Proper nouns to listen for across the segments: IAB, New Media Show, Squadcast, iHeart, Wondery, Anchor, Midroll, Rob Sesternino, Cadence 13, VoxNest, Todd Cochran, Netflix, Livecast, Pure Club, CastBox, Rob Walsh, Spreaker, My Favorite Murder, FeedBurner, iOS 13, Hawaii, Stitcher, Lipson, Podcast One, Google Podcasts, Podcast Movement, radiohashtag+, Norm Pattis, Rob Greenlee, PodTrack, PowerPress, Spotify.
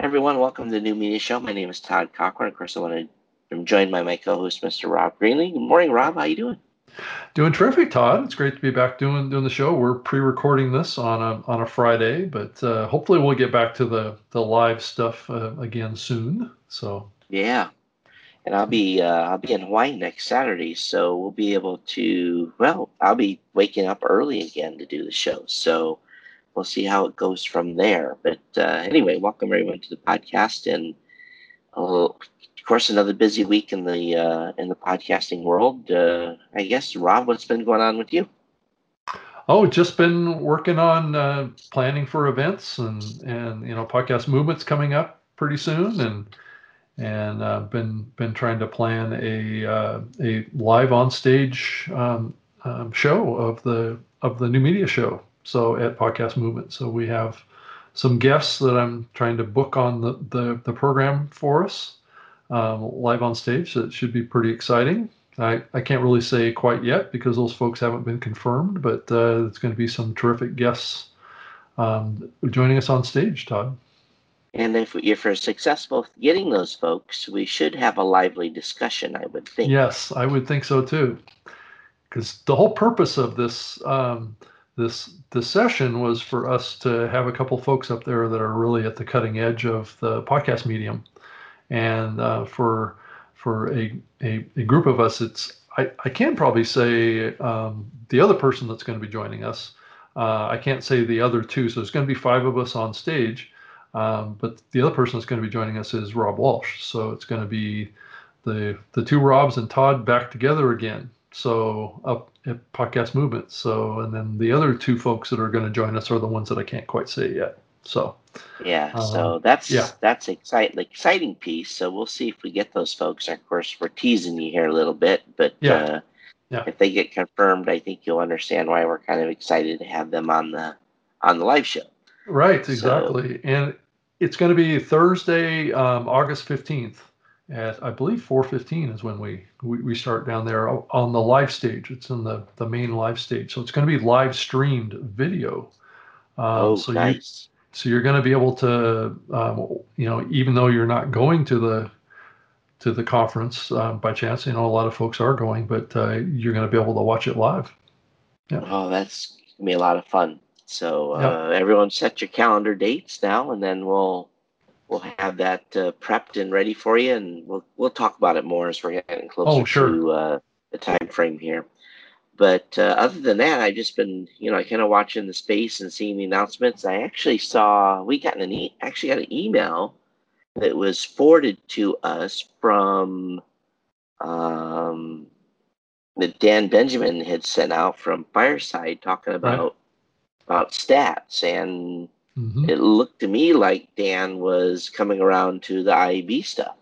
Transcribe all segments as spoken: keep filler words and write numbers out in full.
Everyone, welcome to the New Media Show. My name is Todd Cochran. Of course, I want to, I'm joined by my co-host, Mister Rob Greenlee. Good morning, Rob. How you doing? Doing terrific, Todd. It's great to be back doing doing the show. We're pre-recording this on a on a Friday, but uh, hopefully we'll get back to the the live stuff uh, again soon. So yeah, and I'll be uh, I'll be in Hawaii next Saturday, so we'll be able to. Well, I'll be waking up early again to do the show. So. We'll see how it goes from there. But uh, anyway, welcome everyone to the podcast, and of course, another busy week in the uh, in the podcasting world. Uh, I guess, Rob, what's been going on with you? Oh, just been working on uh, planning for events, and and you know, Podcast Movement's coming up pretty soon, and and uh, been been trying to plan a uh, a live on stage um, um, show of the of the New Media Show. So at Podcast Movement. So we have some guests that I'm trying to book on the, the, the program for us um, live on stage. So it should be pretty exciting. I, I can't really say quite yet because those folks haven't been confirmed, but uh, it's going to be some terrific guests um, joining us on stage, Todd. And if you're successful getting those folks, we should have a lively discussion, I would think. Yes, I would think so too. Because the whole purpose of this um, This the session was for us to have a couple folks up there that are really at the cutting edge of the podcast medium, and uh, for for a, a a group of us, it's I, I can probably say um, the other person that's going to be joining us. Uh, I can't say the other two, so it's going to be five of us on stage, um, but the other person that's going to be joining us is Rob Walsh. So it's going to be the the two Robs and Todd back together again. So up at Podcast Movement. So, and then the other two folks that are going to join us are the ones that I can't quite say yet. So, yeah. Um, so that's yeah. that's exciting, the exciting piece. So we'll see if we get those folks. Of course, we're teasing you here a little bit, but yeah. Uh, yeah. if they get confirmed, I think you'll understand why we're kind of excited to have them on the on the live show. Right. Exactly. So, and it's going to be Thursday, um, August fifteenth. At, I believe four fifteen is when we, we, we start down there on the live stage. It's in the, the main live stage. So it's going to be live streamed video. Um, oh, so nice. You, so you're going to be able to, um, you know, even though you're not going to the to the conference uh, by chance, you know, a lot of folks are going, but uh, you're going to be able to watch it live. Yeah. Oh, that's going to be a lot of fun. So uh, yeah. Everyone set your calendar dates now, and then we'll... We'll have that uh, prepped and ready for you, and we'll we'll talk about it more as we're getting closer oh, sure. to uh, the time frame here. But uh, other than that, I've just been, you know, kind of watching the space and seeing the announcements. I actually saw we got an e- actually got an email that was forwarded to us from um, that Dan Benjamin had sent out from Fireside, talking about right. about stats and. Mm-hmm. It looked to me like Dan was coming around to the I A B stuff.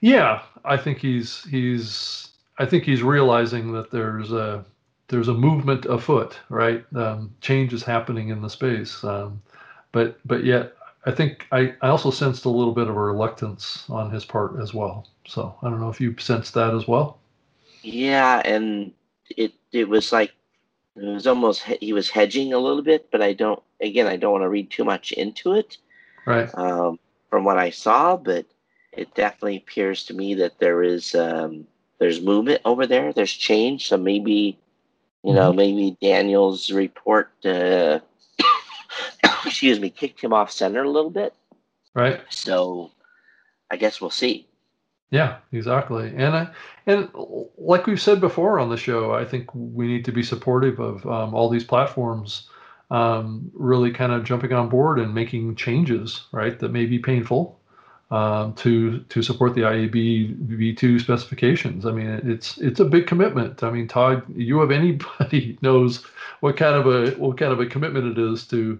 Yeah, I think he's he's I think he's realizing that there's a there's a movement afoot, right? Um, change is happening in the space, um, but but yet I think I, I also sensed a little bit of a reluctance on his part as well. So I don't know if you sensed that as well. Yeah, and it it was like. It was almost he was hedging a little bit, but I don't. Again, I don't want to read too much into it, right? Um, from what I saw, but it definitely appears to me that there is um, there's movement over there. There's change, so maybe you mm-hmm. know maybe Daniel's report, uh, excuse me, kicked him off center a little bit, right? So I guess we'll see. Yeah, exactly. And I, and like we've said before on the show, I think we need to be supportive of um, all these platforms um, really kind of jumping on board and making changes, right, that may be painful um, to to support the I A B v two specifications. I mean, it's it's a big commitment. I mean, Todd, you of anybody knows what kind of a what kind of a commitment it is to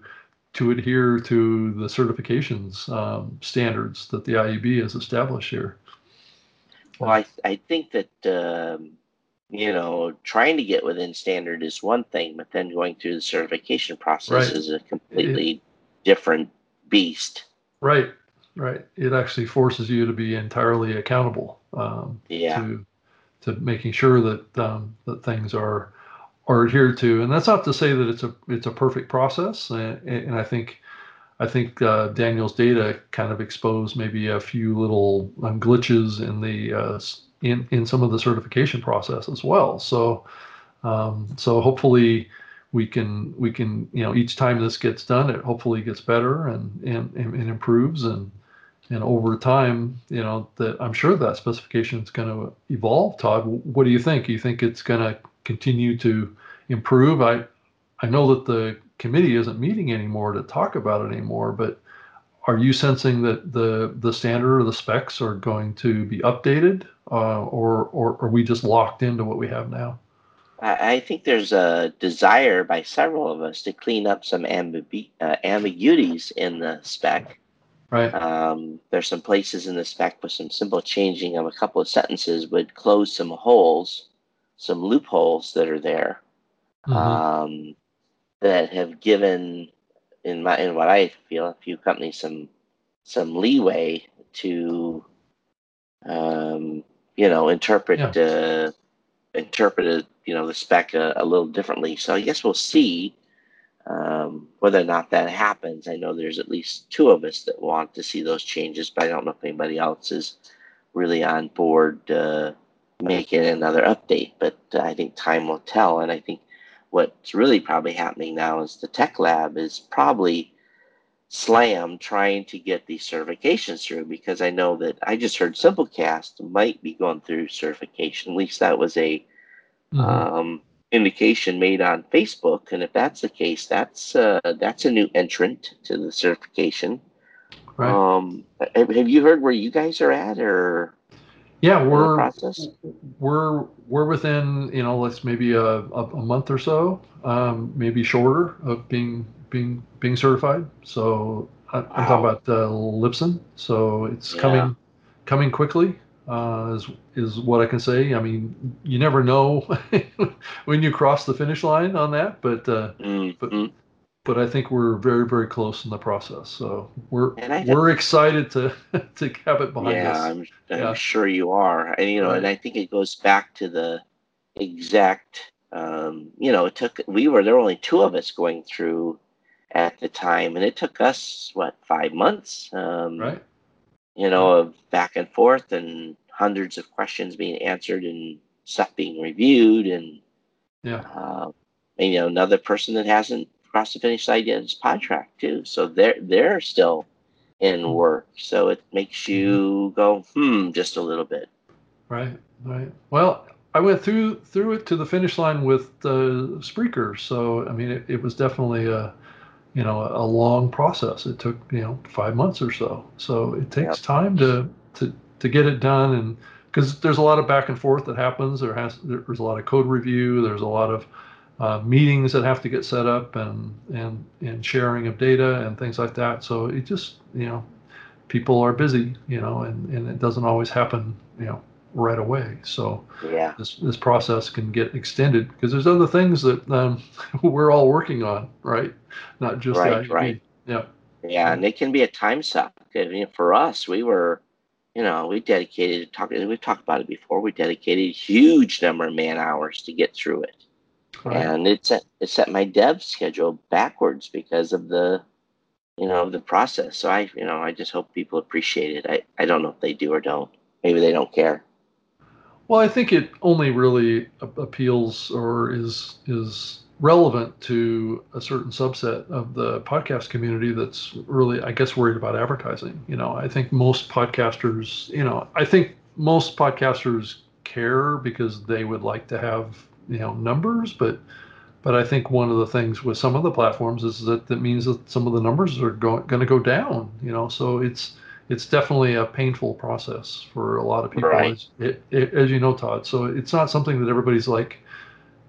to adhere to the certifications um, standards that the I A B has established here. Well, I I think that, um, you know, trying to get within standard is one thing, but then going through the certification process right. is a completely it, different beast. Right, right. It actually forces you to be entirely accountable um, yeah. to to making sure that um, that things are are adhered to. And that's not to say that it's a it's a perfect process. And, and I think I think uh, Daniel's data kind of exposed maybe a few little um, glitches in the uh, in in some of the certification process as well. So um, so hopefully we can we can you know each time this gets done, it hopefully gets better and and, and improves and. And over time, you know, that I'm sure that specification is going to evolve. Todd, what do you think? You think it's going to continue to improve? I, I know that the committee isn't meeting anymore to talk about it anymore, but are you sensing that the the standard or the specs are going to be updated, uh, or or are we just locked into what we have now? I think there's a desire by several of us to clean up some ambi- uh, ambiguities in the spec. Right. Um, there's some places in the spec with some simple changing of a couple of sentences would close some holes, some loopholes that are there, mm-hmm. um, that have given, in my in what I feel, a few companies some some leeway to, um, you know, interpret yeah. uh, interpret a, you know the spec a, a little differently. So I guess we'll see. Um, whether or not that happens, I know there's at least two of us that want to see those changes, but I don't know if anybody else is really on board uh, making another update. But uh, I think time will tell, and I think what's really probably happening now is the tech lab is probably slammed trying to get these certifications through, because I know that I just heard Simplecast might be going through certification. At least that was a... Mm-hmm. Um, indication made on Facebook, and if that's the case, that's uh, that's a new entrant to the certification. Right. Um, have you heard where you guys are at, or yeah, we're process? we're we're within you know let's maybe a, a, a month or so, um, maybe shorter of being being being certified. So I, wow. I'm talking about uh, Lipson. So it's yeah. coming coming quickly. Uh, is is what I can say. I mean, you never know when you cross the finish line on that, but uh, mm-hmm. but but I think we're very very close in the process. So we're we're excited to to have it behind yeah, us. I'm, yeah, I'm sure you are. And you know, right. and I think it goes back to the exact. Um, you know, it took we were there were only two of us going through at the time, and it took us what five months. Um, right. You know, of back and forth and hundreds of questions being answered and stuff being reviewed. And, yeah. uh, and, you know, another person that hasn't crossed the finish line yet is PodTrack, too. So they're, they're still in work. So it makes you go, hmm, just a little bit. Right, right. Well, I went through through it to the finish line with uh, Spreaker. So, I mean, it, it was definitely a... you know, a long process. It took, you know, five months or so. So it takes yep. time to, to, to get it done. And because there's a lot of back and forth that happens. There has, there's a lot of code review. There's a lot of uh, meetings that have to get set up and, and, and sharing of data and things like that. So it just, you know, people are busy, you know, and, and it doesn't always happen, you know, right away. So yeah. this this process can get extended because there's other things that um, we're all working on, right? Not just right, I A B. Right. Yeah, yeah, and it can be a time suck. I mean, for us, we were, you know, we dedicated talking. We've talked about it before. We dedicated a huge number of man hours to get through it, right. and it set it set my dev schedule backwards because of the, you know, the process. So I, you know, I just hope people appreciate it. I I don't know if they do or don't. Maybe they don't care. Well, I think it only really appeals or is is relevant to a certain subset of the podcast community that's really, I guess, worried about advertising. You know, I think most podcasters, you know, I think most podcasters care because they would like to have, you know, numbers. But but I think one of the things with some of the platforms is that that means that some of the numbers are going to go down, you know, so it's. It's definitely a painful process for a lot of people, right. as, it, it, as you know, Todd. So it's not something that everybody's like,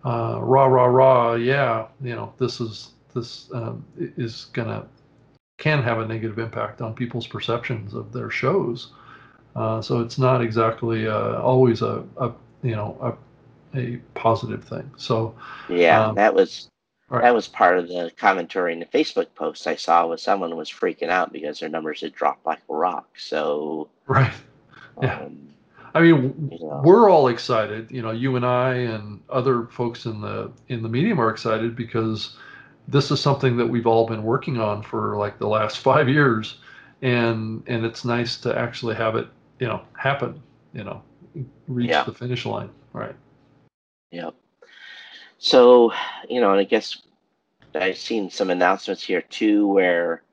uh, rah, rah, rah, yeah, you know, this is, this um, is gonna, can have a negative impact on people's perceptions of their shows. Uh, so it's not exactly uh, always a, a, you know, a, a positive thing. So yeah, um, that was, right. that was part of the commentary in the Facebook post I saw was someone was freaking out because their numbers had dropped like a rock. So right, yeah. Um, I mean, you know. we're all excited. You know, you and I and other folks in the in the medium are excited because this is something that we've all been working on for like the last five years. And, and it's nice to actually have it, you know, happen, you know, reach yeah. the finish line. Right. Yeah. So, you know, and I guess I've seen some announcements here too, where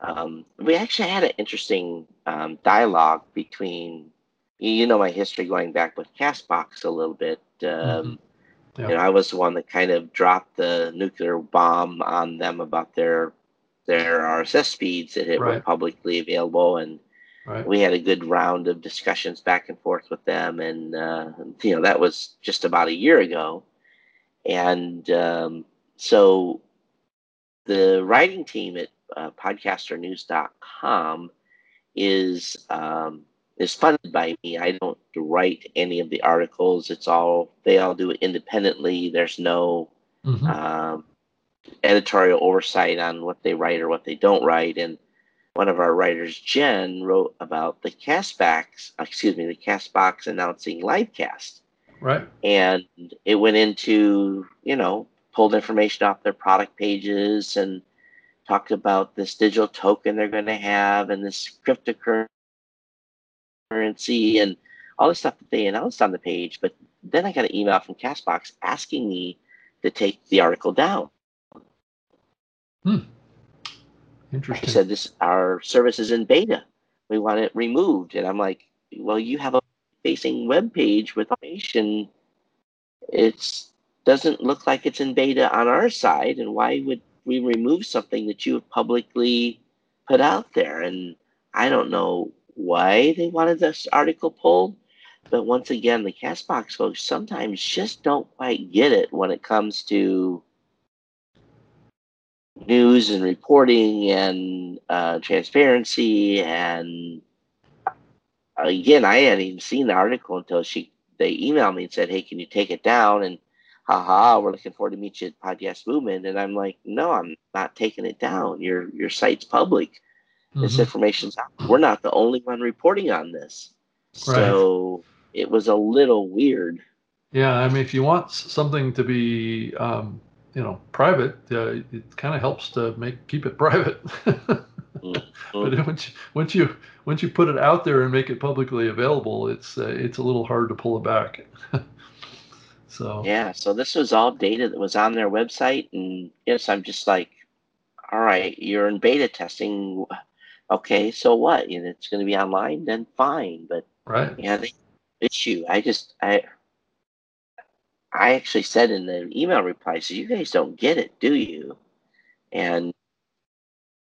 um, we actually had an interesting um, dialogue between, you know, my history going back with CastBox a little bit. Um, mm-hmm. Yeah. You know, I was the one that kind of dropped the nuclear bomb on them about their their R S S feeds that it right. were publicly available, and right. we had a good round of discussions back and forth with them, and uh, you know, that was just about a year ago, and um, so the writing team at uh, podcaster news dot com is um, is funded by me. I don't write any of the articles. It's all they all do it independently. There's no mm-hmm. um, editorial oversight on what they write or what they don't write. And one of our writers, Jen, wrote about the CastBox, excuse me, the CastBox announcing Livecast. Right. And it went into, you know, pulled information off their product pages and talked about this digital token they're going to have and this cryptocurrency and all the stuff that they announced on the page. But then I got an email from CastBox asking me to take the article down. Hmm. Interesting. I said, this, our service is in beta. We want it removed. And I'm like, well, you have a facing web page with automation. It doesn't look like it's in beta on our side. And why would we remove something that you have publicly put out there? And I don't know why they wanted this article pulled. But once again, the CastBox folks sometimes just don't quite get it when it comes to news and reporting and uh, transparency. And again, I hadn't even seen the article until she they emailed me and said, hey, can you take it down? And haha, we're looking forward to meet you at Podcast Movement. And I'm like, no, I'm not taking it down. Your your site's public. Mm-hmm. This information's out. We're not the only one reporting on this. Right. So it was a little weird. Yeah, I mean, if you want something to be um, you know, private, uh, it kind of helps to make keep it private. Mm-hmm. But once you, once you once you put it out there and make it publicly available, it's uh, it's a little hard to pull it back. So yeah, so this was all data that was on their website, and yes, I'm just like, all right, you're in beta testing. Okay, so what? And it's going to be online, then fine. But right, yeah, the issue. I just I I actually said in the email reply, so you guys don't get it, do you? And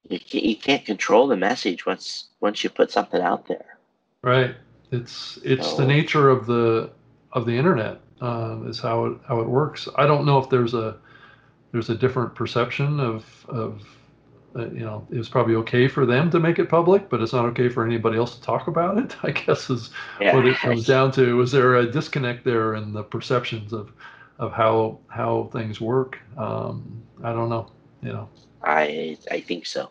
you can't, you can't control the message once once you put something out there. Right. It's it's so. The nature of the of the internet uh, is how it how it works. I don't know if there's a there's a different perception of of. Uh, you know, it was probably okay for them to make it public, but it's not okay for anybody else to talk about it, I guess, is yeah. what it comes down to. Is there a disconnect there in the perceptions of, of how how things work? Um, I don't know. You know, I I think so.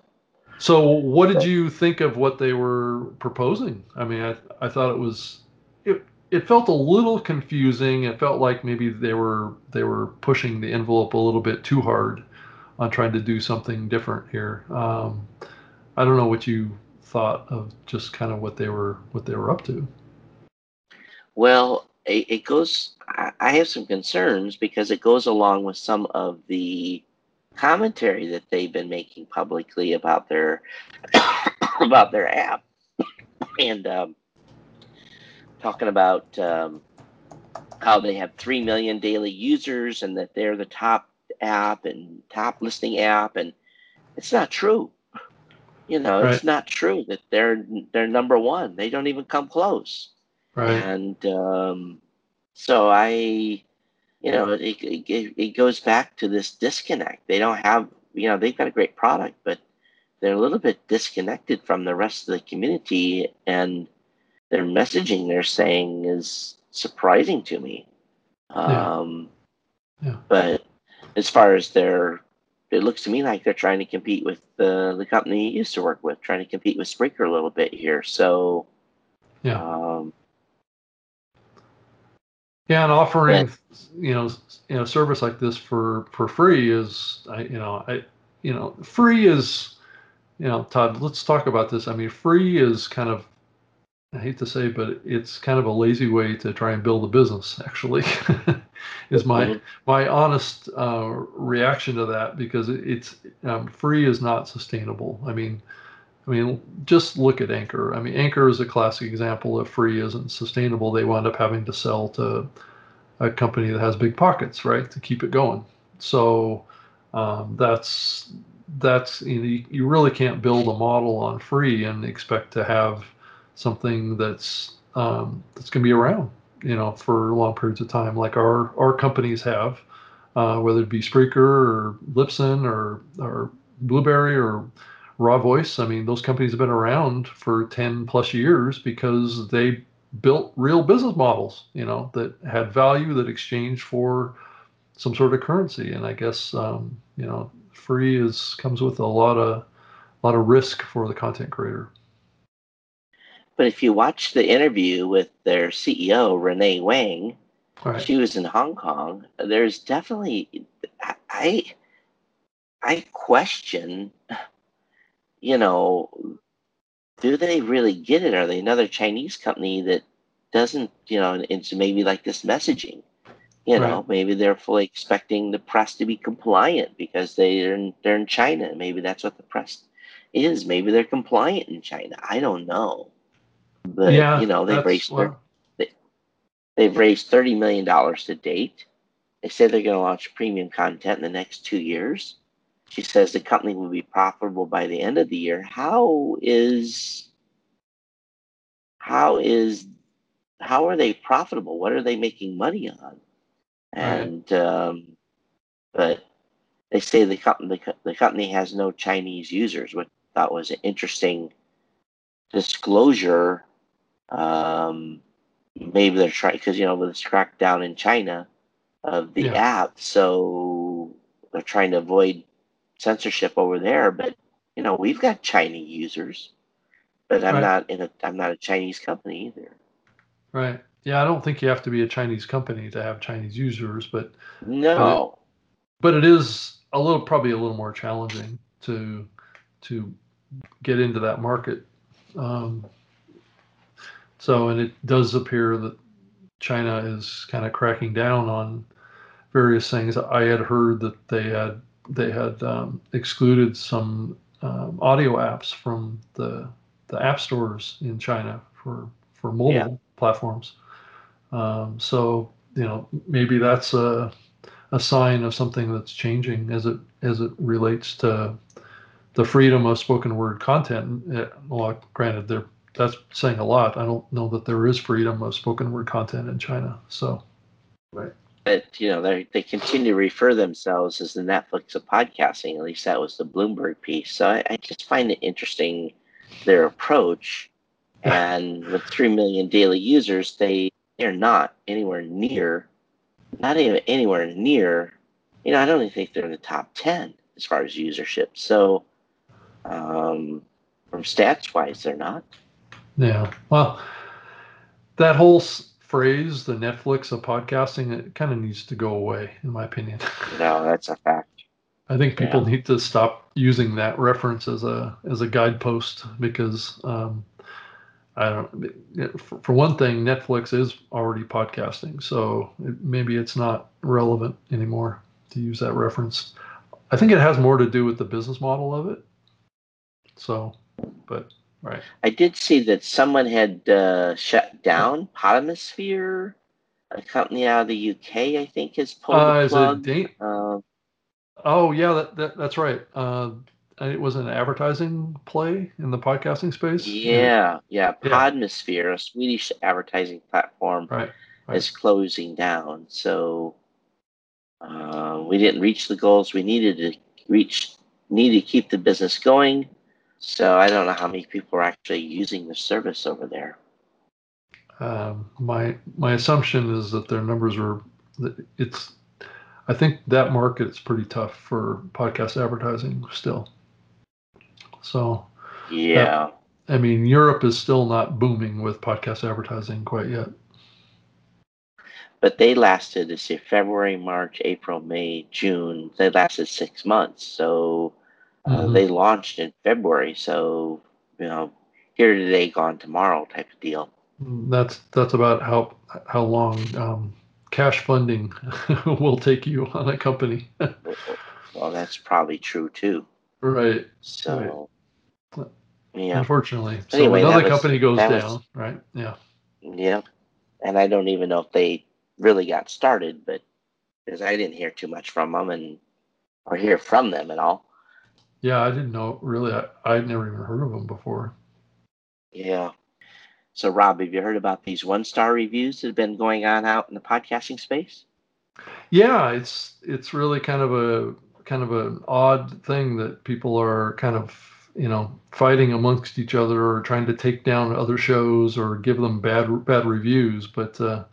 So, what did you think of what they were proposing? I mean, I I thought it was it it felt a little confusing. It felt like maybe they were they were pushing the envelope a little bit too hard on trying to do something different here. Um, I don't know what you thought of just kind of what they were what they were up to. Well, it, it goes. I have some concerns because it goes along with some of the commentary that they've been making publicly about their about their app and um, talking about um, how they have three million daily users and that they're the top app and top listening app, and it's not true. You know, right. It's not true that they're they're number one. They don't even come close. Right. And um, so I, you know, it, it it goes back to this disconnect. They don't have, you know, they've got a great product, but they're a little bit disconnected from the rest of the community, and their messaging they're saying is surprising to me. Um, yeah. Yeah. But as far as their, it looks to me like they're trying to compete with the, the company you used to work with, trying to compete with Spreaker a little bit here. So, yeah. Um, Yeah, and offering you know you know service like this for, for free is I you know I you know free is you know Todd, let's talk about this. I mean, free is kind of, I hate to say, but it's kind of a lazy way to try and build a business, actually, is my mm-hmm. my honest uh, reaction to that, because it's um, free is not sustainable. I mean, I mean, just look at Anchor. I mean, Anchor is a classic example of free isn't sustainable. They wound up having to sell to a company that has big pockets, right, to keep it going. So um, that's that's you know, you really can't build a model on free and expect to have something that's um, that's going to be around, you know, for long periods of time, like our our companies have, uh, whether it be Spreaker or Lipson or or Blueberry or Raw Voice. I mean, those companies have been around for ten plus years because they built real business models, you know, that had value, that exchanged for some sort of currency. And I guess, um, you know, free is comes with a lot of a lot of risk for the content creator. But if you watch the interview with their C E O, Renee Wang, right. She was in Hong Kong. There's definitely, I, I question, you know, do they really get it? Are they another Chinese company that doesn't, you know, and it's maybe like this messaging, you know, right. Maybe they're fully expecting the press to be compliant because they're in, they're in China. Maybe that's what the press is. Maybe they're compliant in China. I don't know. But, yeah, you know, they've raised, well, they, they've raised thirty million dollars to date. They say they're going to launch premium content in the next two years. She says the company will be profitable by the end of the year. How is, how is, how are they profitable? What are they making money on? And, right. um, but they say the company, the, the company has no Chinese users, which I thought was an interesting disclosure. Um, maybe they're trying, because, you know, with this crackdown in China of the yeah. app, so they're trying to avoid censorship over there, but you know, we've got Chinese users, but I'm right. not in a I'm not a Chinese company either. Right. Yeah, I don't think you have to be a Chinese company to have Chinese users, but no. But it, but it is a little probably a little more challenging to to get into that market. Um, so, and it does appear that China is kind of cracking down on various things. I had heard that they had they had um, excluded some um, audio apps from the the app stores in China for for mobile yeah. platforms. Um, so, you know, maybe that's a a sign of something that's changing as it as it relates to the freedom of spoken word content. Well, granted, there that's saying a lot. I don't know that there is freedom of spoken word content in China. So, right. But, you know, they they continue to refer themselves as the Netflix of podcasting. At least that was the Bloomberg piece. So I, I just find it interesting, their approach. And with three million daily users, they, they're not anywhere near, not even anywhere near, you know, I don't even think they're in the top ten as far as usership. So, Um, from stats wise, they're not. Yeah. Well, that whole s- phrase, the Netflix of podcasting, it kind of needs to go away, in my opinion. No, that's a fact. I think people yeah. need to stop using that reference as a as a guidepost, because um, I don't. For, for one thing, Netflix is already podcasting, so it, maybe it's not relevant anymore to use that reference. I think it has more to do with the business model of it. So, but, right. I did see that someone had uh, shut down Podmosphere, a company out of the U K, I think, has pulled uh, the plug. Is it uh, oh, yeah, that, that, that's right. Uh, it was an advertising play in the podcasting space. Yeah, yeah. yeah Podmosphere, yeah. a Swedish advertising platform, right, right. is closing down. So uh, we didn't reach the goals we needed to reach, needed to keep the business going. So I don't know how many people are actually using the service over there. Um, my my assumption is that their numbers are. It's. I think that market is pretty tough for podcast advertising still. So. Yeah. That, I mean, Europe is still not booming with podcast advertising quite yet. But they lasted, let's see, February, March, April, May, June. They lasted six months. So uh, mm-hmm. they launched in February. So, you know, here today, gone tomorrow type of deal. That's that's about how how long um, cash funding will take you on a company. Well, that's probably true, too. Right. So, right. yeah. Unfortunately. So anyway, another was, company goes down, was, right? Yeah. Yeah. And I don't even know if they really got started, but because I didn't hear too much from them and or hear from them at all. Yeah, I didn't know really. I, I'd never even heard of them before. Yeah. So, Rob, have you heard about these one-star reviews that have been going on out in the podcasting space? Yeah, it's it's really kind of a kind of an odd thing that people are kind of, you know, fighting amongst each other or trying to take down other shows or give them bad bad reviews, but uh,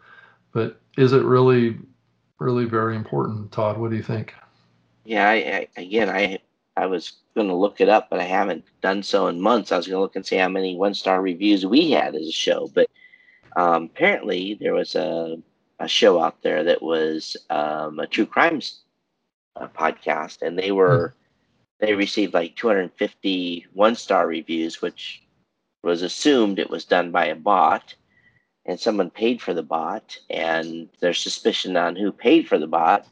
but. Is it really, really very important, Todd? What do you think? Yeah, I, I, again, I I was going to look it up, but I haven't done so in months. I was going to look and see how many one-star reviews we had as a show. But um, apparently there was a, a show out there that was um, a true crime uh, podcast, and they were mm-hmm. they received like two hundred fifty one-star reviews, which was assumed it was done by a bot. And someone paid for the bot, and there's suspicion on who paid for the bot.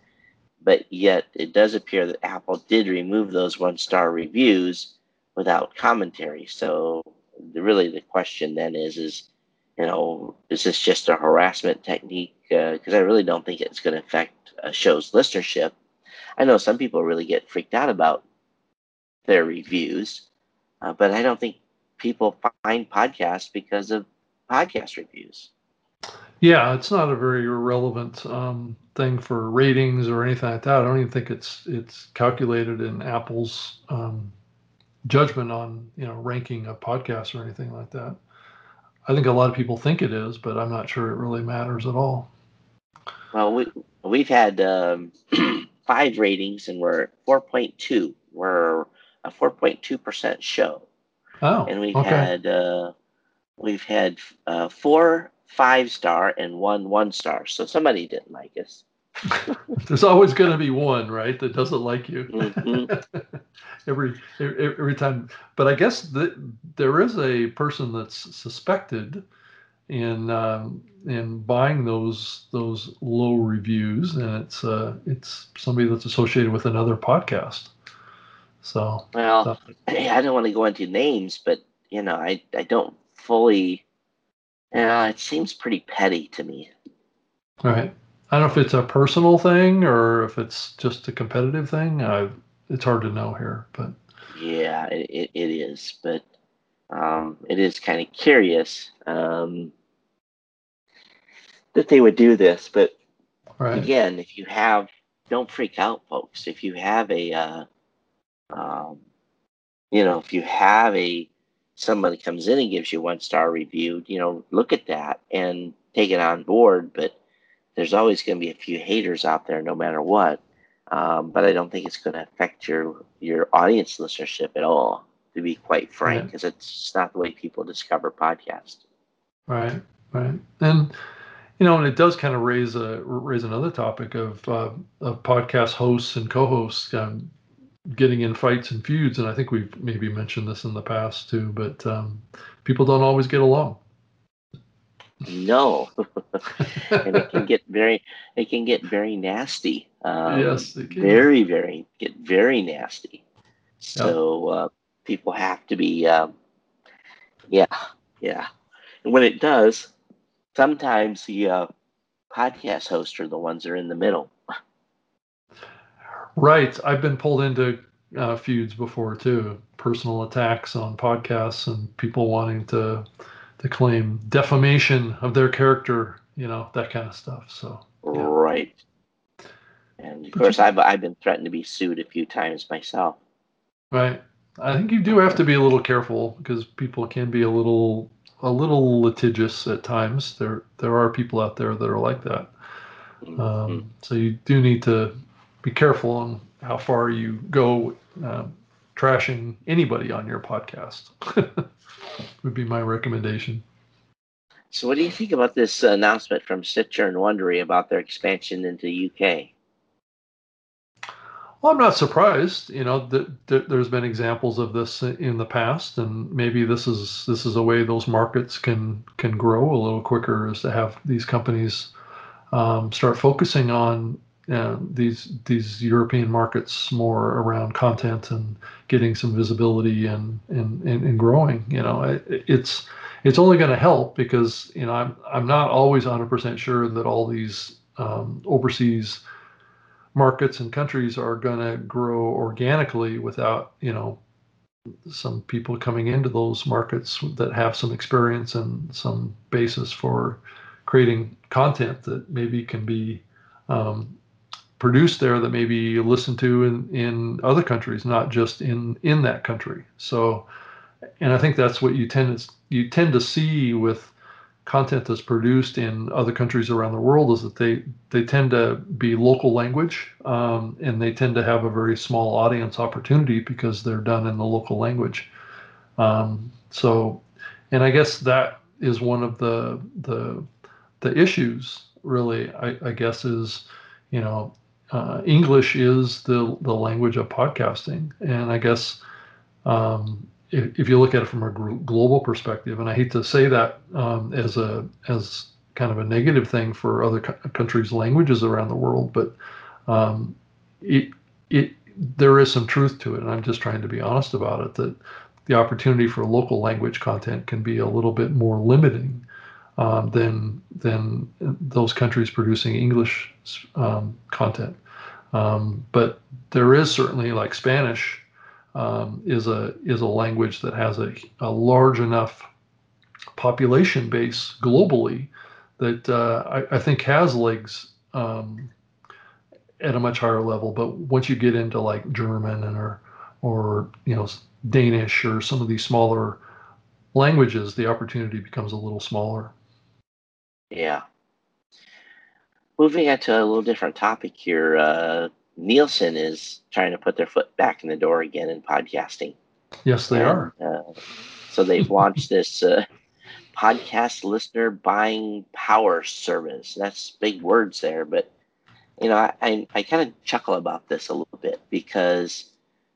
But yet it does appear that Apple did remove those one-star reviews without commentary. So the, really the question then is, is, you know, is this just a harassment technique? Because uh, I really don't think it's going to affect a show's listenership. I know some people really get freaked out about their reviews, uh, but I don't think people find podcasts because of podcast reviews. Yeah, it's not a very relevant um, thing for ratings or anything like that. I don't even think it's it's calculated in Apple's um, judgment on, you know, ranking a podcast or anything like that. I think a lot of people think it is, but I'm not sure it really matters at all. Well, we we've had um, five ratings, and we're at four point two. We're a four point two percent show. Oh, and we've okay. had. Uh, We've had uh, four five-star and one one-star, so somebody didn't like us. There's always going to be one, right, that doesn't like you mm-hmm. every every time. But I guess the, there is a person that's suspected in um, in buying those those low reviews, and it's uh, it's somebody that's associated with another podcast. So well, so. I don't want to go into names, but you know, I I don't. Fully, uh, it seems pretty petty to me. All right. I don't know if it's a personal thing or if it's just a competitive thing. I, it's hard to know here, but yeah, it it is. But um, it is kind of curious um, that they would do this. But right. Again, if you have, don't freak out, folks. If you have a, uh, um, you know, if you have a somebody comes in and gives you one star review, you know, look at that and take it on board. But there's always going to be a few haters out there no matter what. Um, but I don't think it's going to affect your, your audience listenership at all, to be quite frank, because right. it's not the way people discover podcasts. Right, right. And, you know, and it does kind of raise a, raise another topic of, uh, of podcast hosts and co-hosts, um, getting in fights and feuds, and I think we've maybe mentioned this in the past too, but um, people don't always get along. No, and it can get very, it can get very nasty. Um, yes, it can. very, very get very nasty. So yeah. uh, people have to be, um, yeah, yeah. And when it does, sometimes the uh, podcast hosts are the ones that are in the middle. Right. I've been pulled into uh, feuds before, too. Personal attacks on podcasts and people wanting to to claim defamation of their character, you know, that kind of stuff. So yeah. Right. And, of course, I've, I've been threatened to be sued a few times myself. Right. I think you do have to be a little careful because people can be a little a little litigious at times. There, there are people out there that are like that. Um, mm-hmm. So you do need to be careful on how far you go uh, trashing anybody on your podcast would be my recommendation. So what do you think about this announcement from Stitcher and Wondery about their expansion into the U K? Well, I'm not surprised. You know, th- th- there's been examples of this in the past, and maybe this is this is a way those markets can can grow a little quicker, is to have these companies um, start focusing on uh, these these European markets more around content and getting some visibility and and and, and growing. You know, it, it's it's only going to help, because you know I'm I'm not always one hundred percent sure that all these um, overseas markets and countries are going to grow organically without, you know, some people coming into those markets that have some experience and some basis for creating content that maybe can be um, produced there, that maybe listened to in, in other countries, not just in, in that country. So, and I think that's what you tend to, you tend to see with content that's produced in other countries around the world, is that they, they tend to be local language, um, and they tend to have a very small audience opportunity because they're done in the local language. Um, so, and I guess that is one of the the, the issues, really, I, I guess, is, you know, uh, English is the, the language of podcasting. And I guess um, if you look at it from a global perspective, and I hate to say that um, as a as kind of a negative thing for other co- countries' languages around the world, but um, it it there is some truth to it, and I'm just trying to be honest about it, that the opportunity for local language content can be a little bit more limiting um, than than those countries producing English um, content. Um, but there is certainly, like, Spanish Um, is a is a language that has a, a large enough population base globally that uh, I, I think has legs um, at a much higher level. But once you get into, like, German and or or you know Danish or some of these smaller languages, the opportunity becomes a little smaller. Yeah. Moving on to a little different topic here. Uh... Nielsen is trying to put their foot back in the door again in podcasting. Yes, they and, are. Uh, so they've launched this uh, podcast listener buying power service. That's big words there, but you know, I I, I kind of chuckle about this a little bit, because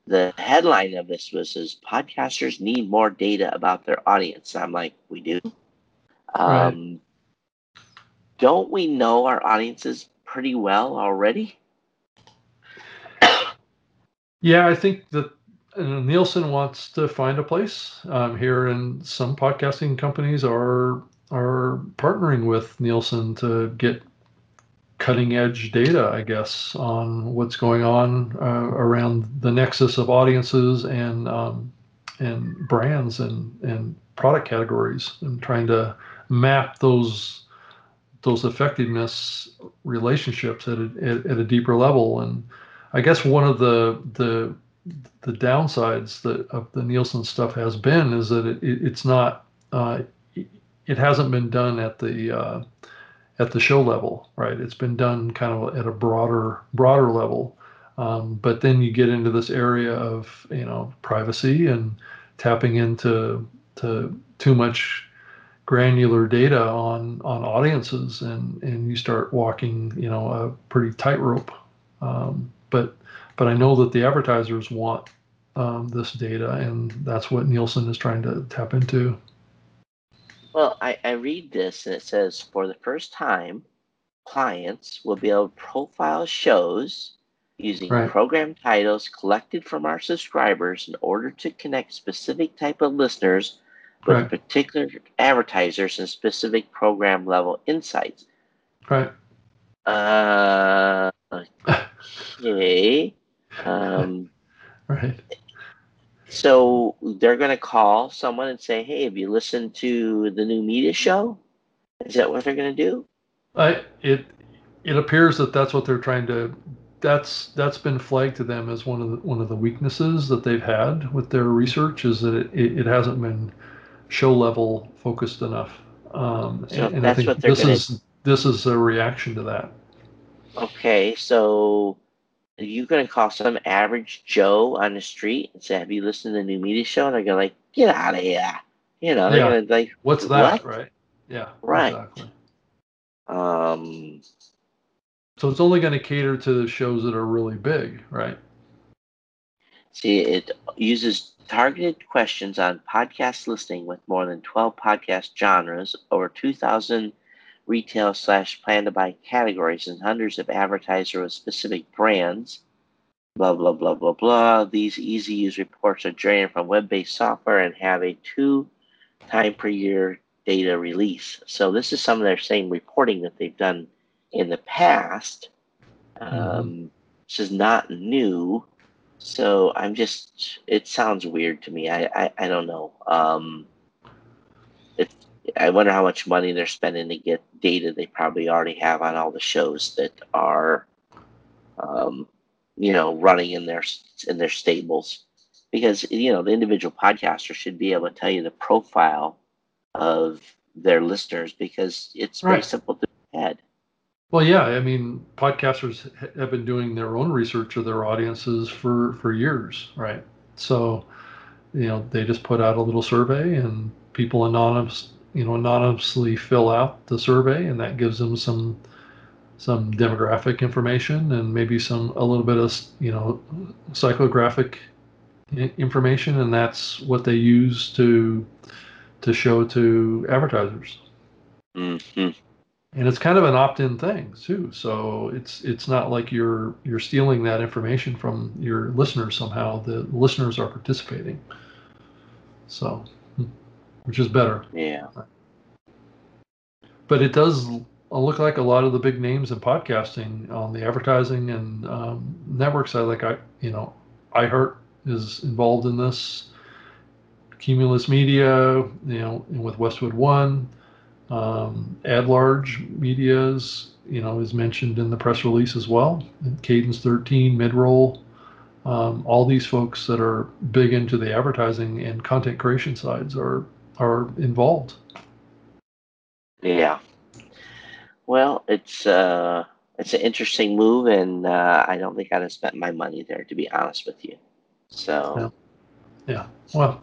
the headline of this was is podcasters need more data about their audience. And I'm like, we do. Um, right. Don't we know our audiences pretty well already? Yeah, I think that Nielsen wants to find a place um, here, and some podcasting companies are are partnering with Nielsen to get cutting edge data, I guess, on what's going on uh, around the nexus of audiences and um, and brands and, and product categories, and trying to map those those effectiveness relationships at a, at, at a deeper level. And I guess one of the the the downsides that of the Nielsen stuff has been is that it, it it's not uh, it hasn't been done at the uh, at the show level, right? It's been done kind of at a broader broader level, um, but then you get into this area of you know privacy and tapping into to too much granular data on on audiences, and and you start walking you know a pretty tightrope. Um, But but I know that the advertisers want um, this data, and that's what Nielsen is trying to tap into. Well, I, I read this, and it says, for the first time, clients will be able to profile shows using right. program titles collected from our subscribers in order to connect specific type of listeners with right. particular advertisers and specific program-level insights. Right. Uh... Okay. Um, right. So they're going to call someone and say, "Hey, have you listened to the New Media Show?" Is that what they're going to do? I it it appears that that's what they're trying to. That's that's been flagged to them as one of the, one of the weaknesses that they've had with their research, is that it, it, it hasn't been show level focused enough. Um, so and, and that's I think what they're this gonna... is this is a reaction to that. Okay, so you're going to call some average Joe on the street and say, "Have you listened to the New Media Show?" And they're going to like, "Get out of here!" You know, they're yeah. going to like, "What's that?" What? Right? Yeah. Right. Exactly. Um, so it's only going to cater to the shows that are really big, right? See, it uses targeted questions on podcast listening with more than twelve podcast genres, over two thousand retail slash plan-to-buy categories, and hundreds of advertisers with specific brands. Blah, blah, blah, blah, blah. These easy-use reports are generated from web-based software and have a two-time-per-year data release. So this is some of their same reporting that they've done in the past. Um, this is not new. So I'm just, it sounds weird to me. I, I, I don't know. Um, it, I wonder how much money they're spending to get data they probably already have on all the shows that are... Um, you know, running in their in their stables, because, you know, the individual podcaster should be able to tell you the profile of their listeners, because it's right. very simple to add. Well, yeah, I mean, podcasters have been doing their own research of their audiences for, for years, right? So, you know, they just put out a little survey, and people anonymous, you know, anonymously fill out the survey, and that gives them some. some demographic information, and maybe some a little bit of, you know, psychographic information, and that's what they use to to show to advertisers. Mm-hmm. And it's kind of an opt-in thing too, so it's it's not like you're you're stealing that information from your listeners somehow. The listeners are participating, so which is better. Yeah, but it does. I look like a lot of the big names in podcasting on the advertising and um, network side. Like, I, you know, iHeart is involved in this. Cumulus Media, you know, with Westwood One. Um, AdLarge Media is, you know, is mentioned in the press release as well. And Cadence thirteen, Midroll. Um, all these folks that are big into the advertising and content creation sides are are involved. Yeah. Well, it's uh, it's an interesting move, and uh, I don't think I'd have spent my money there, to be honest with you. So, yeah. yeah. Well,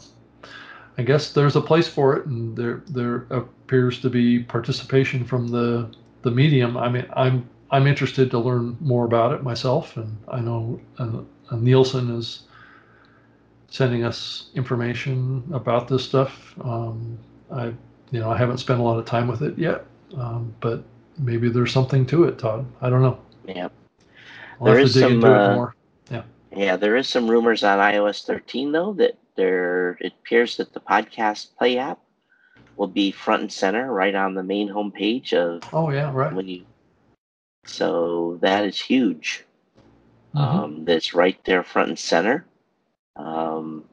I guess there's a place for it, and there there appears to be participation from the the medium. I mean, I'm I'm interested to learn more about it myself, and I know uh, uh, Nielsen is sending us information about this stuff. Um, I you know I haven't spent a lot of time with it yet, um, but. Maybe there's something to it, Todd. I don't know. Yeah, I'll there have is to dig some. Into uh, it more. Yeah, yeah. There is some rumors on i O S thirteen though that there it appears that the podcast play app will be front and center, right on the main homepage of. Oh yeah, right. When you, so that is huge. Mm-hmm. Um, that's right there, front and center. Um,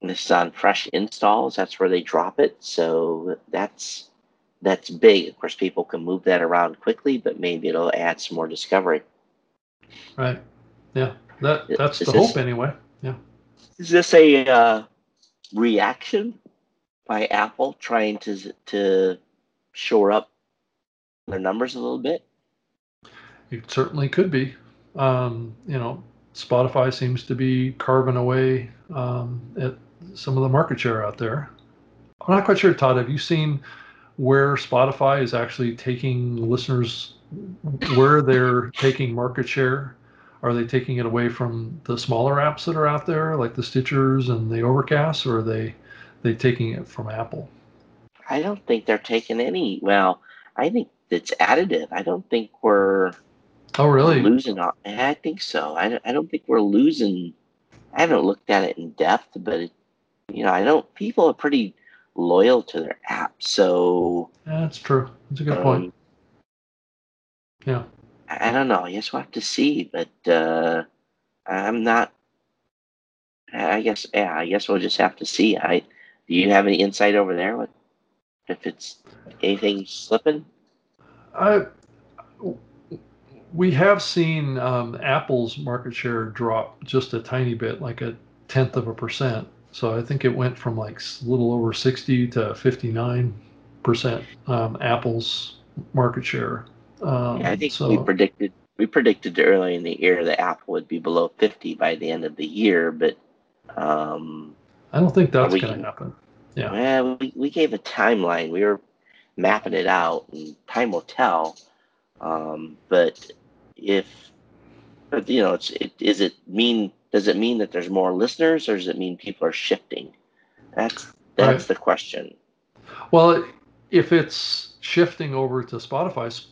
and this is on fresh installs. That's where they drop it. So that's. That's big. Of course, people can move that around quickly, but maybe it'll add some more discovery. Right. Yeah. That that's is the this, hope anyway. Yeah. Is this a uh, reaction by Apple trying to to shore up their numbers a little bit? It certainly could be. Um, you know, Spotify seems to be carving away um, at some of the market share out there. I'm not quite sure, Todd. Have you seen? Where Spotify is actually taking listeners, where they're taking market share? Are they taking it away from the smaller apps that are out there, like the Stitchers and the Overcasts, or are they they taking it from Apple? I don't think they're taking any. Well, I think it's additive. I don't think we're oh really losing. I think so. I don't, I don't think we're losing. I haven't looked at it in depth, but it, you know, I don't. People are pretty. Loyal to their app, so yeah, that's true. That's a good um, point. Yeah, I, I don't know. I guess we'll have to see, but uh, I'm not. I guess yeah. I guess we'll just have to see. I do you have any insight over there? What if it's anything slipping? I we have seen um, Apple's market share drop just a tiny bit, like a tenth of a percent. So I think it went from like a little over sixty to fifty-nine percent um, Apple's market share. Um, yeah, I think so. we predicted we predicted early in the year that Apple would be below fifty by the end of the year, but um, I don't think that's going to happen. Yeah, well, we we gave a timeline. We were mapping it out, and time will tell. Um, but if, but, you know, it's, it, is it mean, does it mean that there's more listeners, or does it mean people are shifting? That's, that's right. The question. Well, if it's shifting over to Spotify,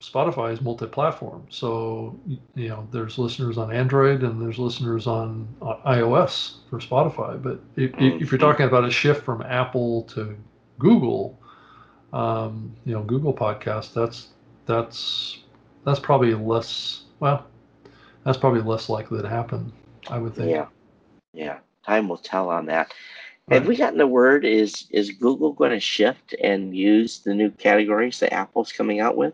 Spotify is multi-platform. So, you know, there's listeners on Android and there's listeners on, on iOS for Spotify. But if, mm-hmm. if you're talking about a shift from Apple to Google, um, you know, Google Podcasts, that's, that's, that's probably less, well, that's probably less likely to happen, I would think. Yeah. Yeah. Time will tell on that. Have we gotten the word, is is Google going to shift and use the new categories that Apple's coming out with?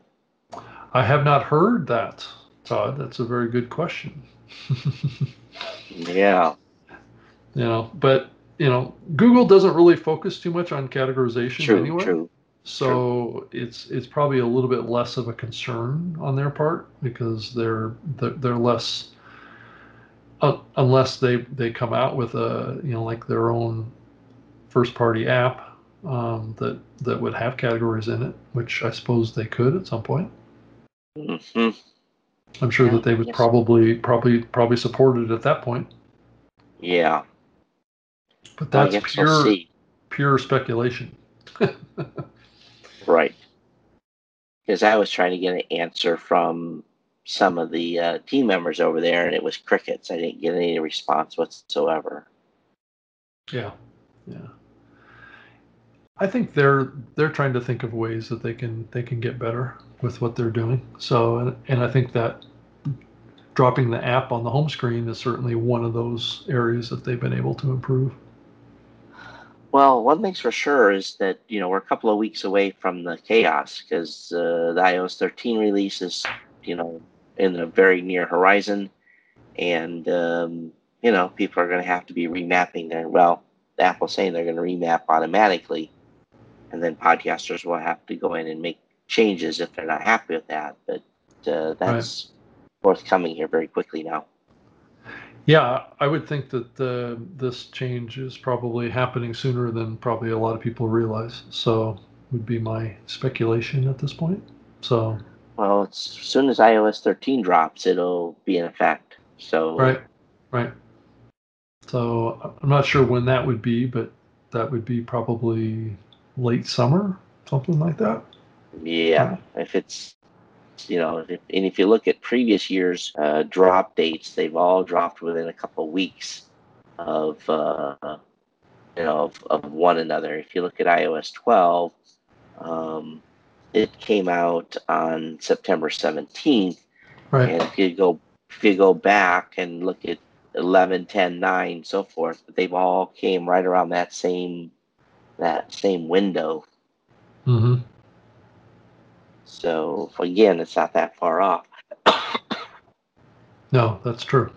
I have not heard that, Todd. That's a very good question. Yeah. You know, but, you know, Google doesn't really focus too much on categorization true, anyway. True. So true. it's it's probably a little bit less of a concern on their part, because they're they're, they're less, uh, unless they, they come out with a, you know, like their own first-party app um, that that would have categories in it, which I suppose they could at some point. Mm-hmm. I'm sure yeah, that they would yes. probably probably probably support it at that point. Yeah, but that's pure we'll pure speculation. Right, because I was trying to get an answer from some of the uh, team members over there, and it was crickets. I didn't get any response whatsoever. Yeah, yeah. I think they're they're trying to think of ways that they can they can get better with what they're doing. So, and, and I think that dropping the app on the home screen is certainly one of those areas that they've been able to improve. Well, one thing's for sure is that, you know, we're a couple of weeks away from the chaos, because uh, the i O S thirteen release is, you know, in the very near horizon, and um, you know, people are going to have to be remapping their well. Apple's saying they're going to remap automatically, and then podcasters will have to go in and make changes if they're not happy with that. But uh, that's right. forthcoming here very quickly now. Yeah, I would think that uh, this change is probably happening sooner than probably a lot of people realize. So would be my speculation at this point. So, well, it's, as soon as i O S thirteen drops, it'll be in effect. So right, right. So I'm not sure when that would be, but that would be probably late summer, something like that. Yeah, yeah. If it's, you know, if, and if you look at previous years' uh, drop dates, they've all dropped within a couple of weeks of, uh, you know, of, of one another. If you look at i O S twelve, um, it came out on September seventeenth. Right. And if you go, if you go back and look at eleven, ten, nine, so forth, but they've all came right around that same that same window. Mm-hmm. So again, it's not that far off. No, that's true.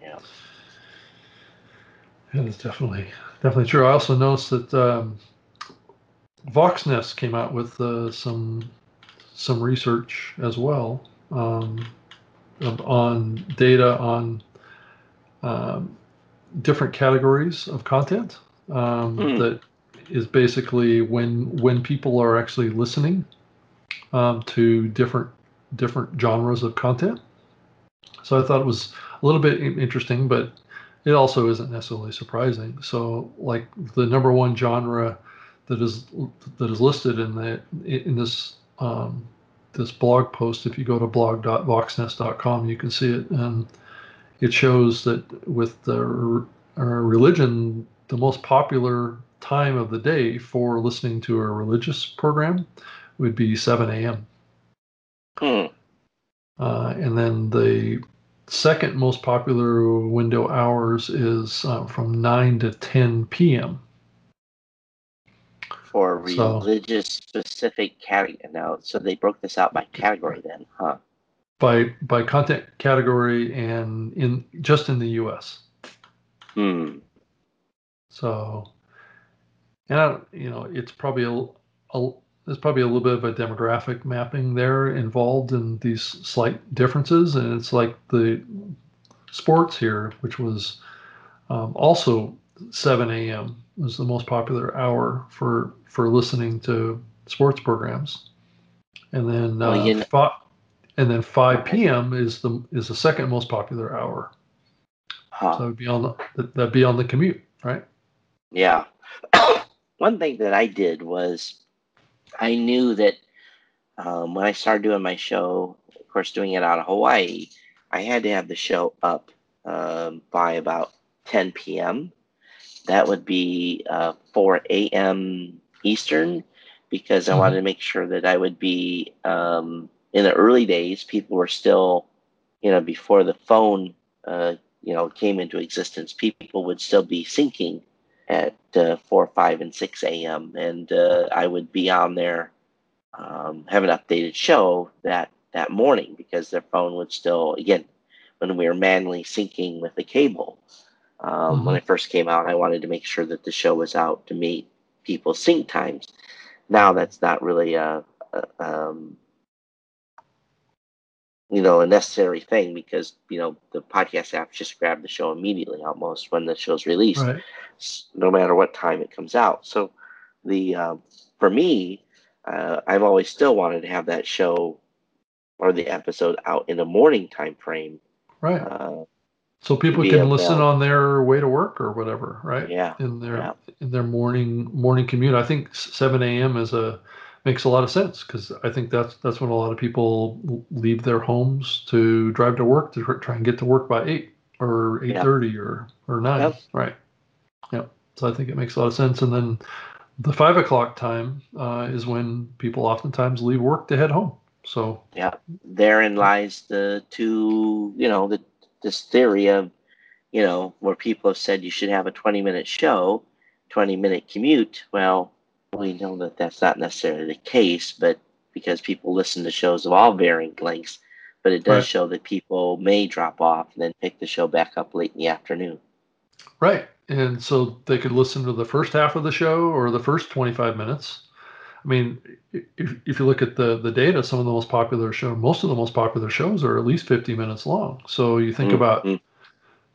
Yeah, that is definitely definitely true. I also noticed that um, VoxNest came out with uh, some some research as well um, on data on. Um, different categories of content um, mm. that is basically when when people are actually listening um, to different different genres of content. So I thought it was a little bit interesting, but it also isn't necessarily surprising. So, like, the number one genre that is that is listed in the in this um, this blog post, if you go to blog dot voxnest dot com, you can see it. And it shows that with the r- religion, the most popular time of the day for listening to a religious program would be seven a.m. Mm. Uh, and then the second most popular window hours is uh, from nine to ten p.m. For religious so, specific category. Now, so they broke this out by category then, huh? By by content category, and in just in the U S. Mm. So, and I, you know, it's probably a, a there's probably a little bit of a demographic mapping there involved in these slight differences, and it's like the sports here, which was um, also seven a m was the most popular hour for for listening to sports programs. And then uh, well, you know. five, and then five p.m. is the is the second most popular hour. Huh. So that would be on the that'd be on the commute, right? Yeah. One thing that I did was I knew that um, when I started doing my show, of course, doing it out of Hawaii, I had to have the show up um, by about ten p.m. That would be uh, four a.m. Eastern, because I wanted to make sure that I would be, um, in the early days, people were still, you know, before the phone, uh, you know, came into existence, people would still be syncing at uh, four, five, and six a.m. And uh, I would be on there, um, have an updated show that, that morning, because their phone would still, again, when we were manually syncing with the cable. Um, mm-hmm. When I first came out, I wanted to make sure that the show was out to meet people's sync times. Now that's not really a, a um, you know, a necessary thing, because, you know, the podcast app just grabbed the show immediately almost when the show's released, right, no matter what time it comes out. So the uh, for me, uh, I've always still wanted to have that show or the episode out in the morning time frame. Right. Uh, so people can listen bell. on their way to work or whatever, right? Yeah. In their yeah. in their morning morning commute. I think seven a.m. is a makes a lot of sense, because I think that's that's when a lot of people leave their homes to drive to work to try and get to work by eight or eight yeah. thirty or or nine, yep. right? Yeah. So I think it makes a lot of sense. And then the five o'clock time uh, is when people oftentimes leave work to head home. So yeah, therein lies the two, you know, the. This theory of, you know, where people have said you should have a twenty-minute show, twenty-minute commute. Well, we know that that's not necessarily the case, but because people listen to shows of all varying lengths, but it does right. show that people may drop off and then pick the show back up late in the afternoon. Right. And so they could listen to the first half of the show or the first twenty-five minutes. I mean, if if you look at the, the data, some of the most popular show, most of the most popular shows are at least fifty minutes long. So you think mm-hmm. about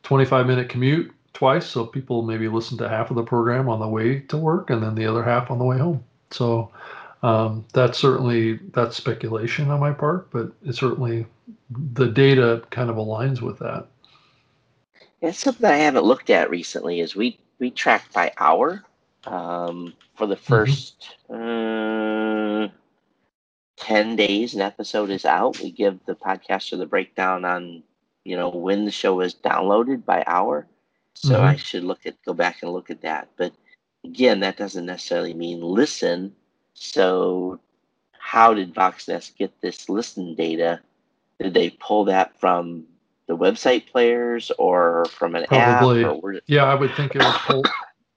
twenty-five minute commute twice. So people maybe listen to half of the program on the way to work and then the other half on the way home. So um, that's certainly, that's speculation on my part, but it certainly, the data kind of aligns with that. That's something I haven't looked at recently is we, we track by hour. Um, for the first mm-hmm. uh, ten days an episode is out, we give the podcaster the breakdown on, you know, when the show is downloaded by hour. So mm-hmm. I should look at, go back and look at that. But again, that doesn't necessarily mean listen. So how did VoxNest get this listen data? Did they pull that from the website players or from an Probably. app? Or were... Yeah, I would think it was pulled.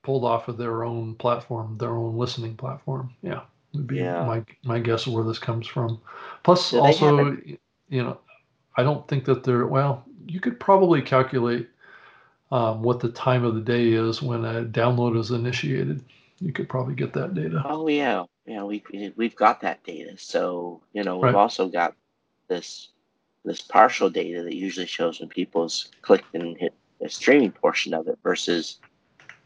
pulled off of their own platform, their own listening platform. Yeah. Would be yeah. my my guess of where this comes from. Plus Do also, you know, I don't think that they're, well, you could probably calculate um, what the time of the day is when a download is initiated. You could probably get that data. Oh yeah. Yeah. We, we, we've got that data. So, you know, we've right. also got this, this partial data that usually shows when people's clicked and hit the streaming portion of it versus,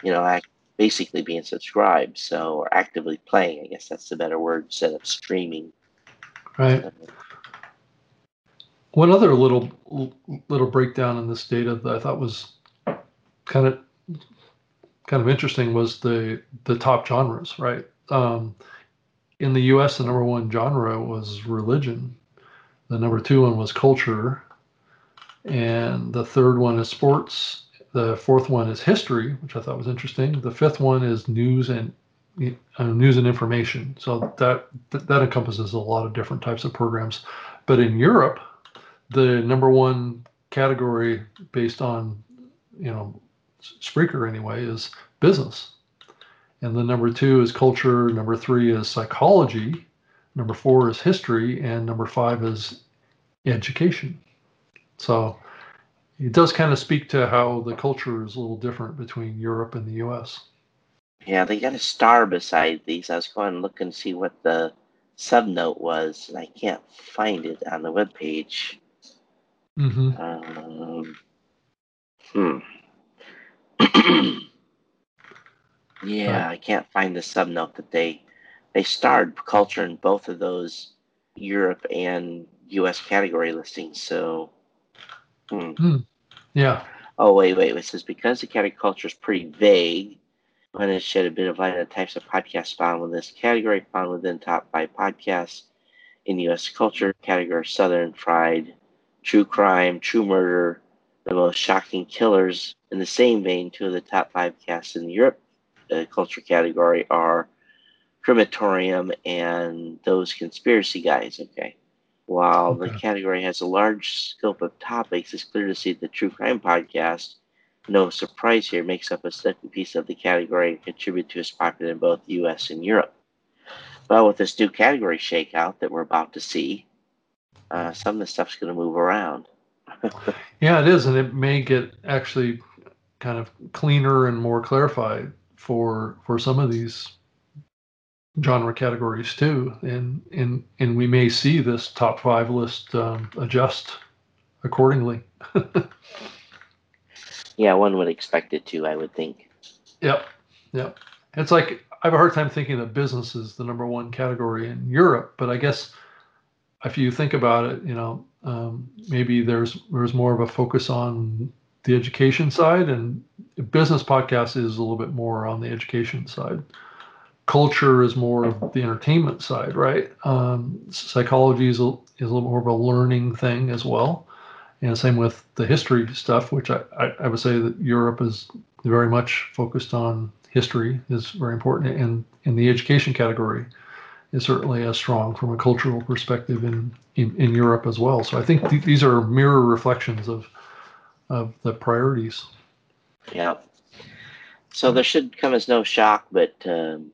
you know, act, basically being subscribed, so or actively playing. I guess that's the better word instead of streaming. Right. One other little little breakdown in this data that I thought was kind of kind of interesting was the the top genres. Right. Um, in the U S, the number one genre was religion. The number two one was culture, and the third one is sports. The fourth one is history, which I thought was interesting. The fifth one is news and uh, news and information. So that that encompasses a lot of different types of programs. But in Europe, the number one category based on, you know, Spreaker anyway, is business. And the number two is culture. Number three is psychology. Number four is history. And number five is education. So it does kind of speak to how the culture is a little different between Europe and the U S. Yeah, they got a star beside these. I was going to look and see what the subnote was, and I can't find it on the webpage. Mm-hmm. Um, hmm. yeah, right. I can't find the subnote that they they starred culture in both of those Europe and U S category listings. So, hmm. Mm, yeah. Oh, wait, wait. It says, because the category culture is pretty vague, when it should have been divided on types of podcasts found within this category, found within top five podcasts in U S culture category, Southern Fried, True Crime, True Murder, The Most Shocking Killers. In the same vein, two of the top five casts in the Europe uh, culture category are Crematorium and Those Conspiracy Guys. Okay. While okay. the category has a large scope of topics, it's clear to see the True Crime podcast, no surprise here, makes up a second piece of the category and contribute to its popular in both the U S and Europe. But with this new category shakeout that we're about to see, uh, some of the stuff's going to move around. Yeah, it is, and it may get actually kind of cleaner and more clarified for for some of these genre categories too, and and and we may see this top five list um, adjust accordingly. Yeah, one would expect it to, I would think. Yep, yep. It's like I have a hard time thinking that business is the number one category in Europe, but I guess if you think about it, you know, um, maybe there's there's more of a focus on the education side, and business podcast is a little bit more on the education side. Culture is more of the entertainment side, right? Um, psychology is a, is a little more of a learning thing as well. And same with the history stuff, which I, I, I would say that Europe is very much focused on. History is very important, and in the education category is certainly as strong from a cultural perspective in, in, in Europe as well. So I think th- these are mirror reflections of of the priorities. Yeah. So there should come as no shock, but um,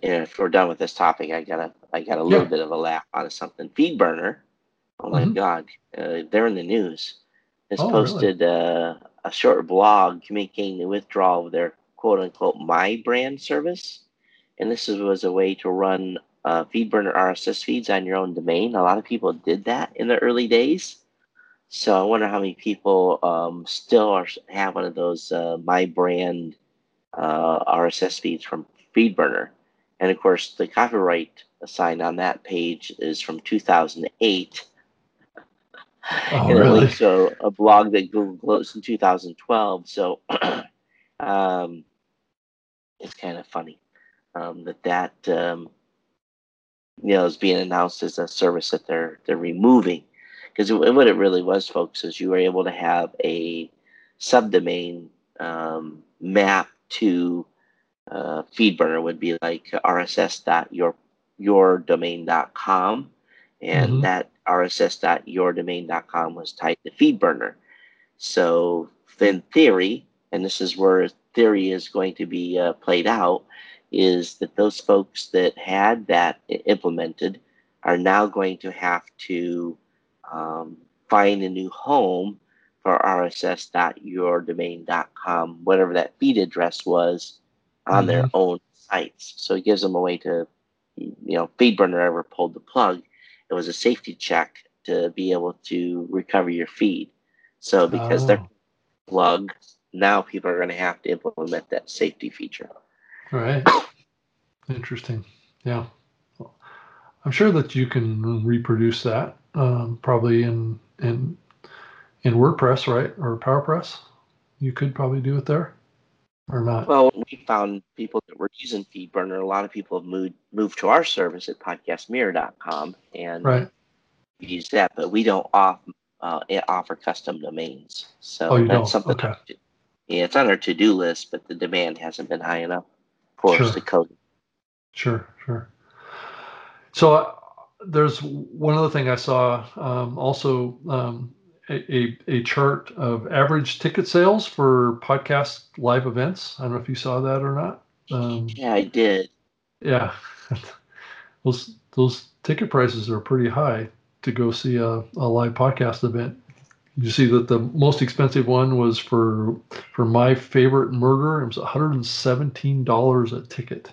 if we're done with this topic, I got a I got a little yeah. bit of a laugh out of something. FeedBurner, oh my mm-hmm. God, uh, they're in the news. Has oh, posted really? uh, a short blog making the withdrawal of their quote-unquote, my brand service. And this was a way to run uh, FeedBurner R S S feeds on your own domain. A lot of people did that in the early days. So I wonder how many people um, still are, have one of those uh, my brand uh, R S S feeds from FeedBurner. And, of course, the copyright assigned on that page is from two thousand eight. Oh, and really? It links a blog that Google closed in two thousand twelve. So um it's kind of funny um, that that um, you know is being announced as a service that they're they're removing, because what it really was, folks, is you were able to have a subdomain um, map to uh, FeedBurner would be like r s s dot your your domain dot com, and mm-hmm. that r s s dot your domain dot com was tied to FeedBurner. So in theory, and this is where theory is going to be uh, played out, is that those folks that had that implemented are now going to have to um, find a new home for r s s dot your domain dot com, whatever that feed address was, on mm-hmm. their own sites. So it gives them a way to, you know, FeedBurner ever pulled the plug. It was a safety check to be able to recover your feed. So because oh. they're plugged, now people are going to have to implement that safety feature. All right. Interesting. Yeah. Well, I'm sure that you can reproduce that um, probably in in in WordPress, right? Or PowerPress. You could probably do it there or not. Well, we found people that were using FeedBurner. A lot of people have moved, moved to our service at podcast mirror dot com and right. use that, but we don't off, uh, offer custom domains. So oh, you that's don't? something okay. that Yeah, it's on our to-do list, but the demand hasn't been high enough for sure. us to code. Sure, sure. So uh, there's one other thing I saw um, also, um, a, a chart of average ticket sales for podcast live events. I don't know if you saw that or not. Um, yeah, I did. Yeah. those, those ticket prices are pretty high to go see a, a live podcast event. You see that the most expensive one was for for My Favorite Murder. It was one hundred seventeen dollars a ticket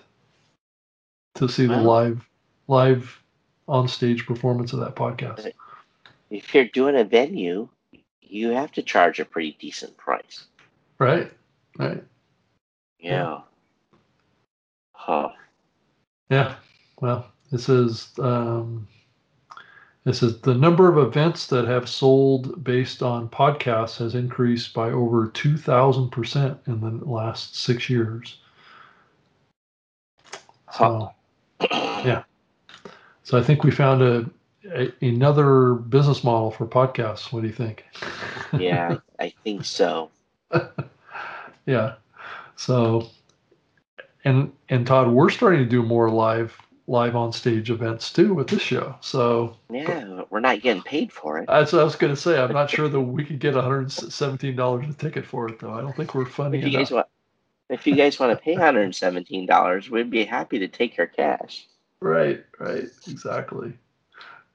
to see wow. the live live on stage performance of that podcast. If you're doing a venue, you have to charge a pretty decent price, right? Right. Yeah. Huh. Yeah. well, this is um, this is the number of events that have sold based on podcasts has increased by over two thousand percent in the last six years. So, yeah. So I think we found a, a another business model for podcasts. What do you think? Yeah, I think so. Yeah. So, and and Todd, we're starting to do more live live on stage events too with this show. So yeah, we're not getting paid for it. That's what I was going to say. I'm not sure that we could get one hundred seventeen dollars a ticket for it though. I don't think we're funny if you enough. Guys want, if you guys want to pay one hundred seventeen dollars, we'd be happy to take your cash. Right, right, exactly.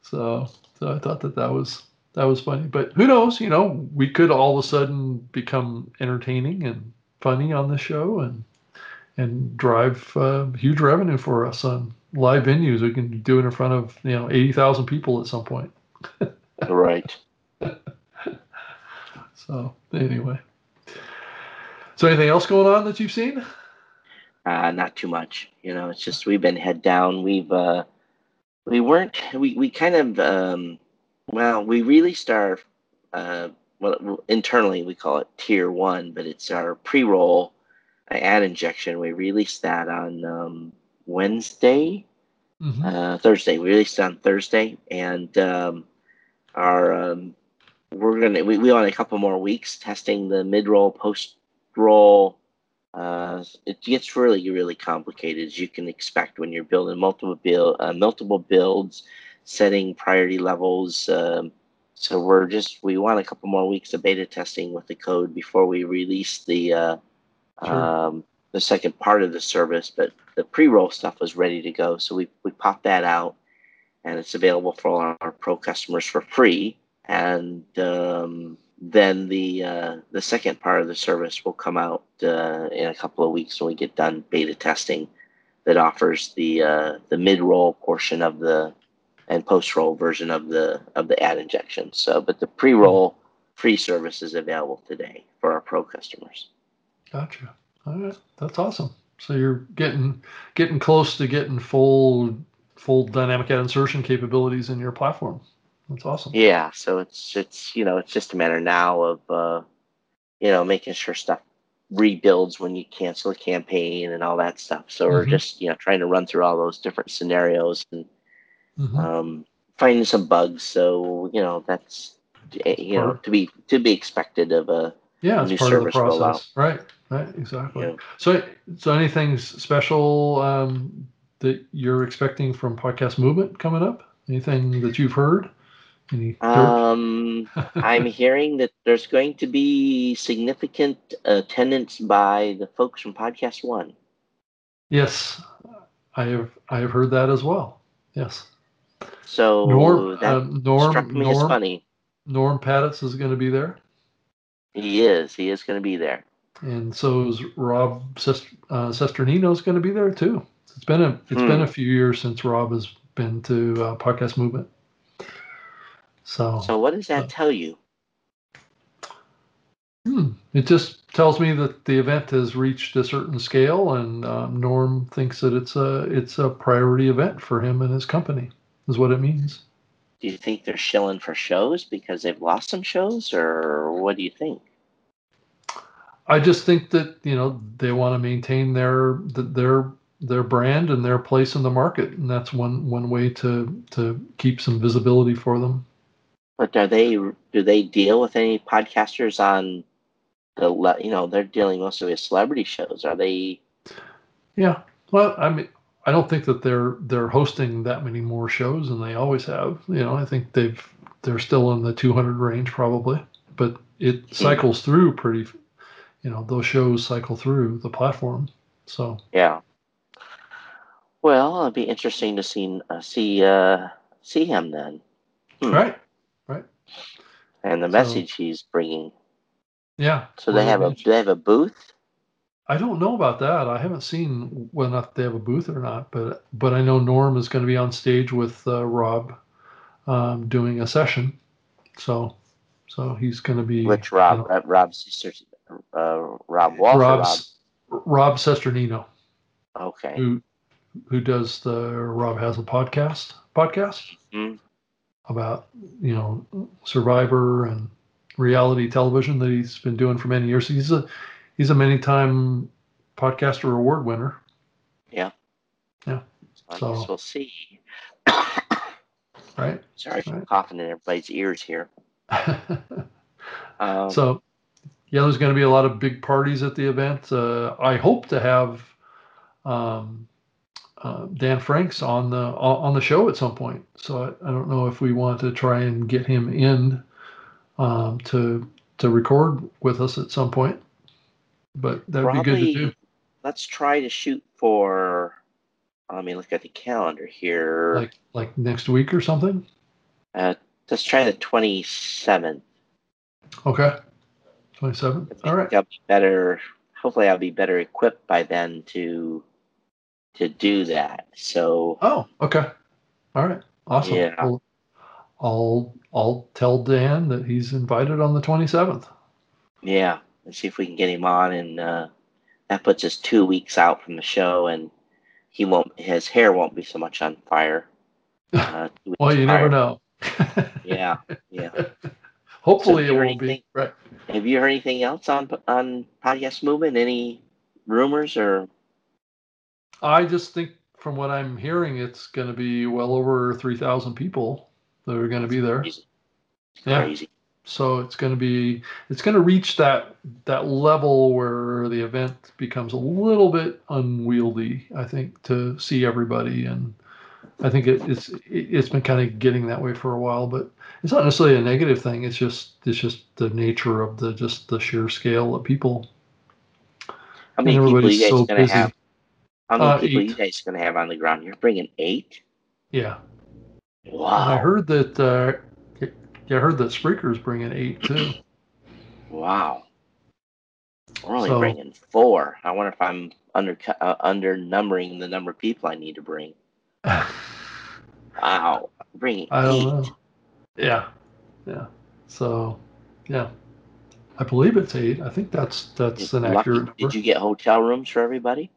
So, so I thought that that was that was funny, but who knows? You know, we could all of a sudden become entertaining and funny on the show, and and drive uh, huge revenue for us on live venues. We can do it in front of you know eighty thousand people at some point. Right. So anyway, so anything else going on that you've seen? Uh, not too much, you know, it's just, we've been head down. We've, uh, we weren't, we, we kind of, um, well, we released our, uh, well, internally we call it tier one, but it's our pre-roll ad injection. We released that on, um, Wednesday, mm-hmm. uh, Thursday, we released it on Thursday, and, um, our, um, we're going to, we, we want a couple more weeks testing the mid-roll, post-roll. Uh, it gets really, really complicated, as you can expect when you're building multiple build, uh, multiple builds, setting priority levels. Um, so we're just we want a couple more weeks of beta testing with the code before we release the uh, sure. um, the second part of the service. But the pre-roll stuff was ready to go, so we we popped that out, and it's available for all our pro customers for free. And um, then the uh, the second part of the service will come out uh, in a couple of weeks when we get done beta testing. That offers the uh, the mid roll portion of the and post roll version of the of the ad injection. So, but the pre roll free service is available today for our pro customers. Gotcha. All right, that's awesome. So you're getting getting close to getting full full dynamic ad insertion capabilities in your platform. That's awesome. Yeah, so it's it's you know it's just a matter now of uh, you know making sure stuff rebuilds when you cancel a campaign and all that stuff. So mm-hmm. we're just you know trying to run through all those different scenarios and mm-hmm. um, finding some bugs. So you know that's you part. know to be to be expected of a yeah new part service of the process. Rollout. Right, right, exactly. Yeah. So so anything special um, that you're expecting from Podcast Movement coming up? Anything that you've heard? Um, I'm hearing that there's going to be significant attendance by the folks from Podcast One. Yes, I have. I have heard that as well. Yes. So Norm, that um, Norm, struck me Norm, as funny. Norm Pattis is going to be there. He is. He is going to be there. And so is Rob Sest- uh, Sesternino is going to be there too. It's been a. It's hmm. been a few years since Rob has been to uh, Podcast Movement. So, so what does that uh, tell you? Hmm, it just tells me that the event has reached a certain scale, and um, Norm thinks that it's a it's a priority event for him and his company. Is what it means. Do you think they're shilling for shows because they've lost some shows, or what do you think? I just think that you know they want to maintain their their their brand and their place in the market, and that's one one way to to keep some visibility for them. But are they, do they deal with any podcasters on the, you know, they're dealing mostly with celebrity shows. Are they? Yeah. Well, I mean, I don't think that they're, they're hosting that many more shows than they always have. You know, I think they've, they're still in the two hundred range probably, but it cycles yeah. through pretty, you know, those shows cycle through the platform. So, yeah. Well, it'd be interesting to see, uh, see, uh, see him then. Hmm. Right. Right, and the message so, he's bringing. Yeah. So they have a they have a booth. I don't know about that. I haven't seen whether they have a booth or not, but but I know Norm is going to be on stage with uh, Rob, um, doing a session. So, so he's going to be. Which Rob? You know, uh, Rob's sister, uh, Rob Walsh. Rob's, Rob Rob Sesternino. Okay. Who who does the Rob Has a Podcast podcast mm. about, you know, Survivor and reality television that he's been doing for many years. He's a he's a many time podcaster award winner. Yeah. Yeah. So, so we'll see. Right. Sorry for right. coughing in everybody's ears here. um, so, yeah, there's going to be a lot of big parties at the event. Uh, I hope to have um, uh, Dan Franks on the on the show at some point. So I, I don't know if we want to try and get him in um, to to record with us at some point. But that would Probably, be good to do. Let's try to shoot for. Let me look at the calendar here. Like like next week or something? Uh, let's try the twenty-seventh. Okay. twenty-seventh? All right. I'll be better. Hopefully I'll be better equipped by then to to do that. So. Oh, okay. All right. Awesome. Yeah. Well, I'll, I'll tell Dan that he's invited on the twenty-seventh. Yeah. Let's see if we can get him on. And uh, that puts us two weeks out from the show, and He won't. His hair won't be so much on fire. Uh, well, you fire. never know. yeah, yeah. Hopefully, so it won't anything, be. Right. Have you heard anything else on on Podcast Movement? Any rumors or? I just think, from what I'm hearing, it's going to be well over three thousand people that are going to be there. Crazy. Yeah. Crazy. So it's going to be. It's going to reach that that level where the event becomes a little bit unwieldy, I think, to see everybody. And I think it, it's it's been kind of getting that way for a while, but it's not necessarily a negative thing. It's just it's just the nature of the just the sheer scale of people. How many people are you guys so going to have? How many uh, people eight. you guys going to have on the ground? You're bringing eight. Yeah. Wow. I heard that. Uh, Yeah, I heard that Spreaker's bringing eight, too. Wow. We're only so, bringing four. I wonder if I'm under uh, under numbering the number of people I need to bring. Wow. Bringing I don't eight. Know. Yeah. Yeah. So, yeah. I believe it's eight. I think that's that's an lucky. accurate number. Did you get hotel rooms for everybody?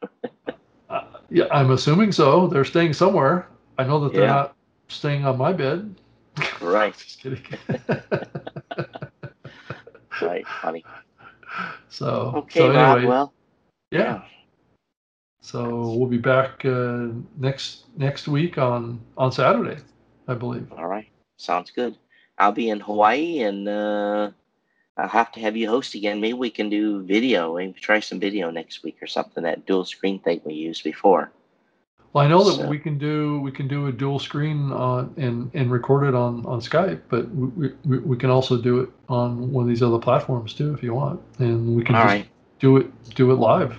uh, yeah, I'm assuming so. They're staying somewhere. I know that they're yeah. not staying on my bed. Right. Just kidding. Right, funny. So okay, so anyway, Rob, well, yeah. yeah. So we'll be back uh, next next week on, on Saturday, I believe. All right, sounds good. I'll be in Hawaii, and uh, I'll have to have you host again. Maybe we can do video. Maybe try some video next week or something. That dual screen thing we used before. Well, I know that so. we can do we can do a dual screen on and, and record it on, on Skype, but we, we we can also do it on one of these other platforms too if you want, and we can All just right. do it do it live.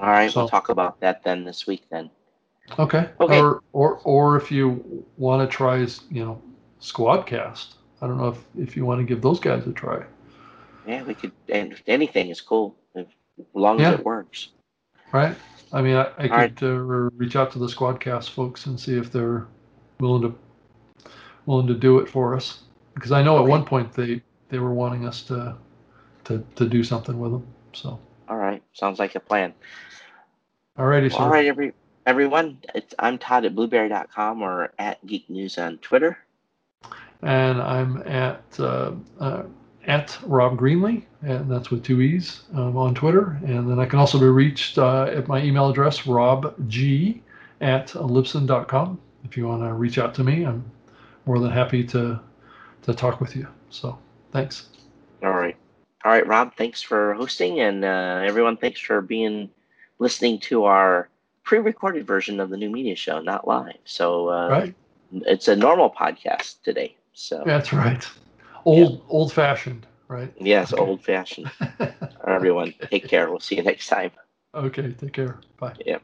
All right, so. We'll talk about that then this week then. Okay. Okay. Or or, or if you want to try, you know, Squadcast. I don't know if, if you want to give those guys a try. Yeah, we could. And anything is cool as long yeah. as it works. Right. I mean, I, I could right. uh, reach out to the Squadcast folks and see if they're willing to willing to do it for us. Because I know okay. at one point they, they were wanting us to, to to do something with them. So. All right, sounds like a plan. All righty, well, sir. All right, every everyone. It's, I'm Todd at blueberry dot com or at Geek News on Twitter. And I'm at uh, uh, at Rob Greenlee. And that's with two E's um, on Twitter. And then I can also be reached uh, at my email address, robg at lipson dot com. If you want to reach out to me, I'm more than happy to to talk with you. So thanks. All right. All right, Rob, thanks for hosting. And uh, everyone, thanks for being listening to our pre-recorded version of the New Media Show, not live. So uh, right. it's a normal podcast today. So that's right. Old, yeah. old-fashioned. Right. Yes, okay. Old fashioned. Everyone, okay. Take care. We'll see you next time. Okay, take care. Bye. Yeah.